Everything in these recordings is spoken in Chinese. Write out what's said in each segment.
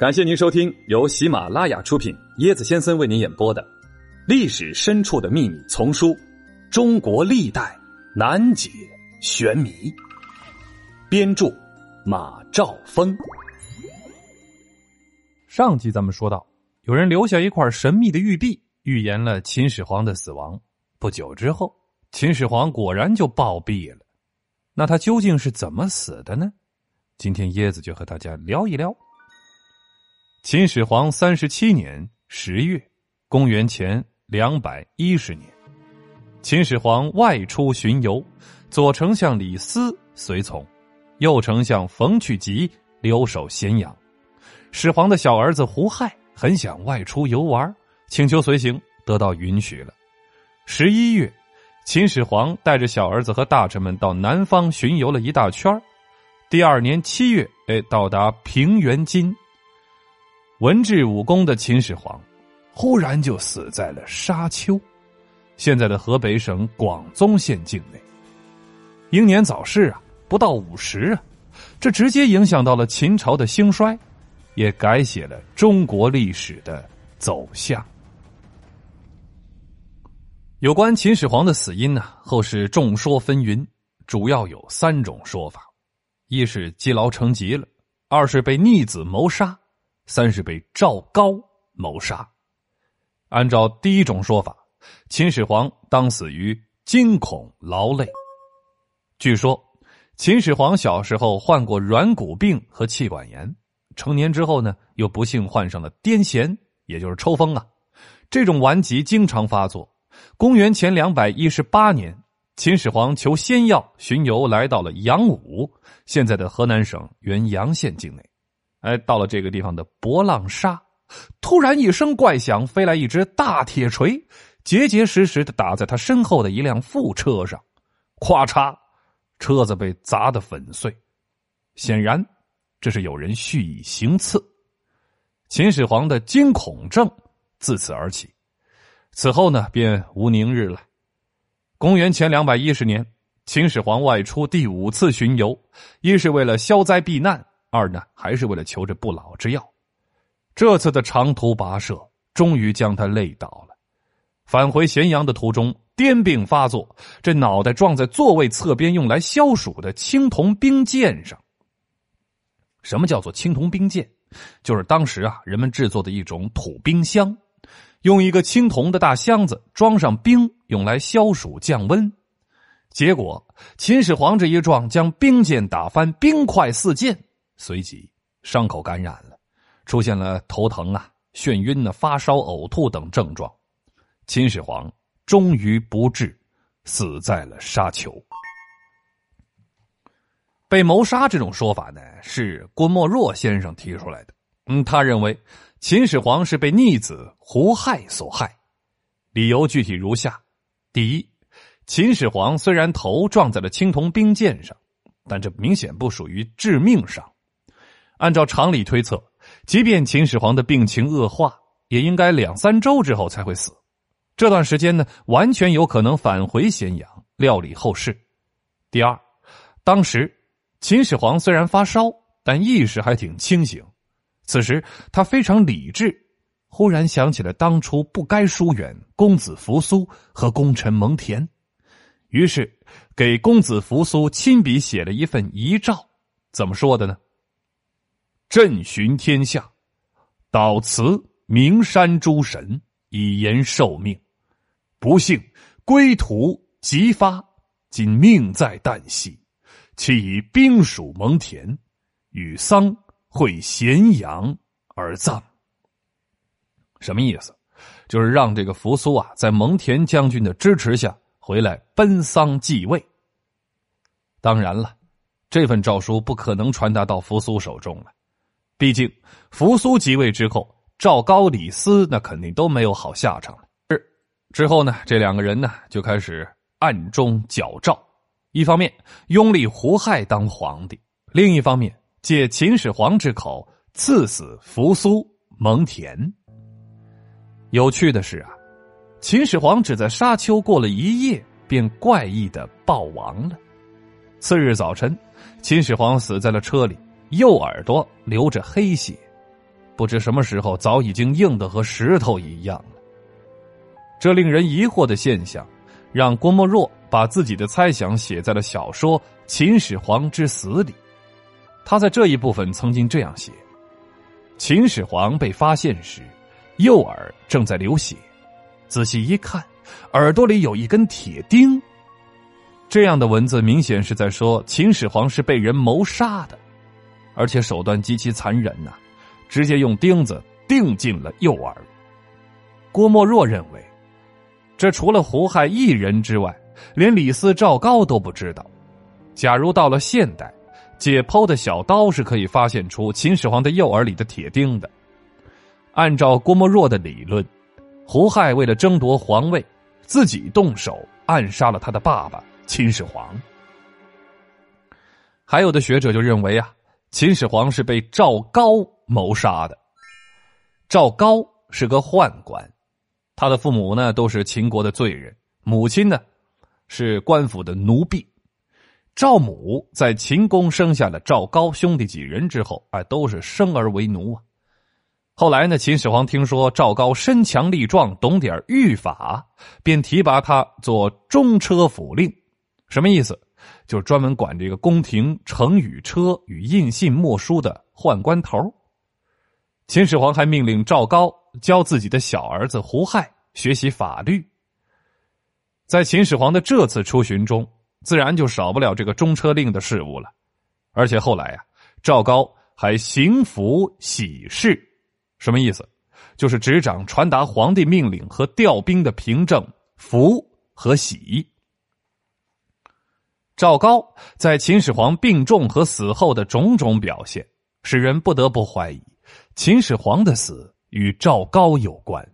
感谢您收听由喜马拉雅出品，椰子先生为您演播的《历史深处的秘密》丛书《中国历代难解玄谜》，编著马兆峰。上集咱们说到，有人留下一块神秘的玉璧，预言了秦始皇的死亡。不久之后，秦始皇果然就暴毙了。那他究竟是怎么死的呢？今天椰子就和大家聊一聊。秦始皇37年10月，公元前210年，秦始皇外出巡游，左丞相李斯随从，右丞相冯去疾留守咸阳。始皇的小儿子胡亥很想外出游玩，请求随行，得到允许了。11月，秦始皇带着小儿子和大臣们到南方巡游了一大圈。第二年7月，到达平原津。文治武功的秦始皇忽然就死在了沙丘，现在的河北省广宗县境内。英年早逝啊，不到50啊，这直接影响到了秦朝的兴衰，也改写了中国历史的走向。有关秦始皇的死因呢，后世众说纷纭，主要有三种说法：一是积劳成疾了，二是被逆子谋杀，三是被赵高谋杀。按照第一种说法，秦始皇当死于惊恐劳累。据说秦始皇小时候患过软骨病和气管炎，成年之后呢，又不幸患上了癫痫，也就是抽风啊。这种顽疾经常发作。公元前218年，秦始皇求仙药巡游，来到了阳武，现在的河南省原阳县境内。到了这个地方的博浪沙，突然一声怪响，飞来一只大铁锤，结结实实地打在他身后的一辆副车上，咵嚓，车子被砸得粉碎。显然这是有人蓄意行刺，秦始皇的惊恐症自此而起。此后呢，便无宁日了。公元前210年，秦始皇外出第5次巡游，一是为了消灾避难，二呢，还是为了求着不老之药。这次的长途跋涉终于将他累倒了。返回咸阳的途中，癫病发作，这脑袋撞在座位侧边用来消暑的青铜冰剑上。什么叫做青铜冰剑？就是当时啊，人们制作的一种土冰箱，用一个青铜的大箱子装上冰，用来消暑降温。结果秦始皇这一撞，将冰剑打翻，冰块四溅，随即伤口感染了，出现了头疼啊、眩晕啊、发烧、呕吐等症状。秦始皇终于不治，死在了沙丘。被谋杀这种说法呢，是郭沫若先生提出来的。他认为秦始皇是被逆子胡亥所害，理由具体如下：第一，秦始皇虽然头撞在了青铜冰剑上，但这明显不属于致命伤。按照常理推测，即便秦始皇的病情恶化，也应该2-3周之后才会死。这段时间呢，完全有可能返回咸阳料理后事。第二，当时秦始皇虽然发烧，但意识还挺清醒。此时他非常理智，忽然想起了当初不该疏远公子扶苏和功臣蒙恬，于是给公子扶苏亲笔写了一份遗诏。怎么说的呢？朕寻天下，祷辞名山诸神，以延受命。不幸归途急发，今命在旦夕，其以兵属蒙恬，与丧会咸阳而葬。什么意思？就是让这个扶苏啊，在蒙恬将军的支持下回来奔丧继位。当然了，这份诏书不可能传达到扶苏手中了。毕竟扶苏即位之后，赵高、李斯那肯定都没有好下场了。之后呢，这两个人呢就开始暗中矫诏，一方面拥立胡亥当皇帝，另一方面借秦始皇之口刺死扶苏、蒙恬。有趣的是啊，秦始皇只在沙丘过了一夜，便怪异的暴亡了。次日早晨，秦始皇死在了车里，右耳朵流着黑血。不知什么时候早已经硬得和石头一样了。这令人疑惑的现象，让郭沫若把自己的猜想写在了小说《秦始皇之死》里。他在这一部分曾经这样写：秦始皇被发现时，右耳正在流血，仔细一看，耳朵里有一根铁钉。这样的文字明显是在说秦始皇是被人谋杀的，而且手段极其残忍呐，直接用钉子钉进了右耳。郭沫若认为，这除了胡亥一人之外，连李斯、赵高都不知道。假如到了现代，解剖的小刀是可以发现出秦始皇的右耳里的铁钉的。按照郭沫若的理论，胡亥为了争夺皇位，自己动手暗杀了他的爸爸秦始皇。还有的学者就认为啊，秦始皇是被赵高谋杀的。赵高是个宦官，他的父母呢都是秦国的罪人，母亲呢是官府的奴婢。赵母在秦宫生下了赵高兄弟几人之后，都是生而为奴啊。后来呢，秦始皇听说赵高身强力壮，懂点御法，便提拔他做中车府令。什么意思？就是专门管这个宫廷乘与车与印信墨书的宦官头。秦始皇还命令赵高教自己的小儿子胡亥学习法律。在秦始皇的这次出巡中，自然就少不了这个中车令的事务了。而且后来赵高还行拂喜事，什么意思？就是执掌传达皇帝命令和调兵的凭证拂和喜。赵高在秦始皇病重和死后的种种表现，使人不得不怀疑秦始皇的死与赵高有关。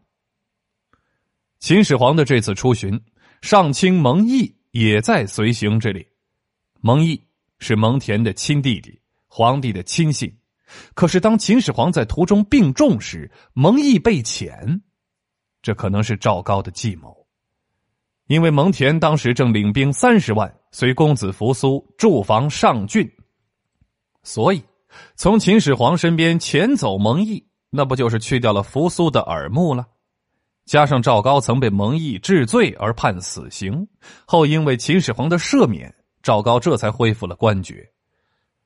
秦始皇的这次出巡，上卿蒙毅也在随行之列。蒙毅是蒙恬的亲弟弟，皇帝的亲信。可是当秦始皇在途中病重时，蒙毅被遣，这可能是赵高的计谋。因为蒙恬当时正领兵30万随公子扶苏驻防上郡，所以从秦始皇身边遣走蒙毅，那不就是去掉了扶苏的耳目了？加上赵高曾被蒙毅治罪而判死刑，后因为秦始皇的赦免，赵高这才恢复了官爵。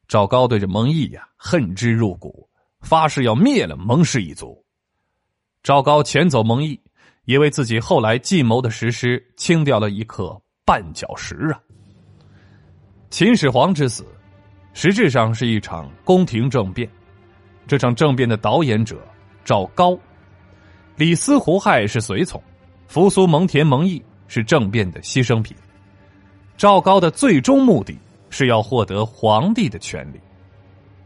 赵高对着蒙毅恨之入骨，发誓要灭了蒙氏一族。赵高遣走蒙毅，也为自己后来计谋的实施倾掉了一颗绊脚石啊！秦始皇之死，实质上是一场宫廷政变。这场政变的导演者赵高，李斯、胡亥是随从，扶苏、蒙恬、蒙毅是政变的牺牲品。赵高的最终目的是要获得皇帝的权利，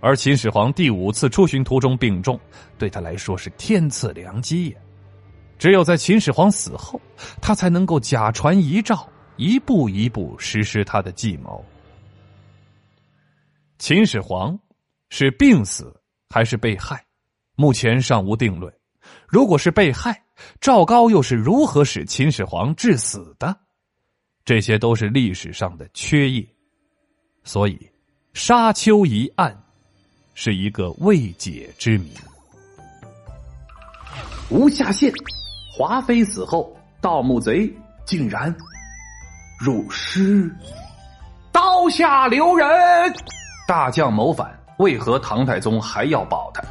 而秦始皇第5次出巡途中病重，对他来说是天赐良机呀。只有在秦始皇死后，他才能够假传遗诏，一步一步实施他的计谋。秦始皇是病死还是被害，目前尚无定论。如果是被害，赵高又是如何使秦始皇致死的？这些都是历史上的缺页。所以沙丘一案是一个未解之谜。无下限，华妃死后，盗墓贼竟然入室，刀下留人。大将谋反，为何唐太宗还要保他？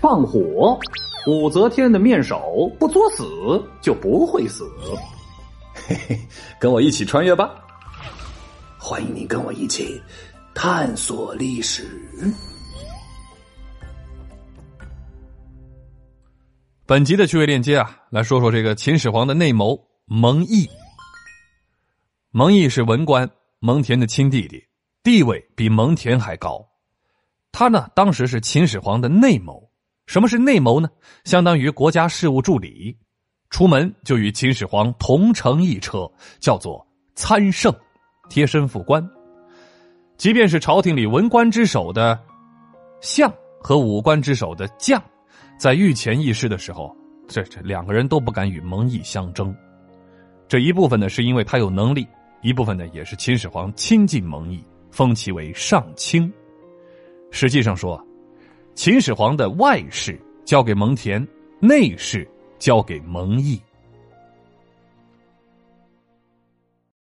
放火，武则天的面首不作死就不会死。嘿嘿，跟我一起穿越吧！欢迎你跟我一起探索历史。本集的趣味链接来说说这个秦始皇的内谋蒙毅。蒙毅是文官，蒙恬的亲弟弟，地位比蒙恬还高。他呢，当时是秦始皇的内谋。什么是内谋呢？相当于国家事务助理，出门就与秦始皇同乘一车，叫做参乘，贴身副官。即便是朝廷里文官之首的相和武官之首的将，在御前议事的时候，这两个人都不敢与蒙毅相争。这一部分呢，是因为他有能力；一部分呢，也是秦始皇亲近蒙毅，封其为上卿。实际上说，秦始皇的外室交给蒙恬，内事交给蒙毅。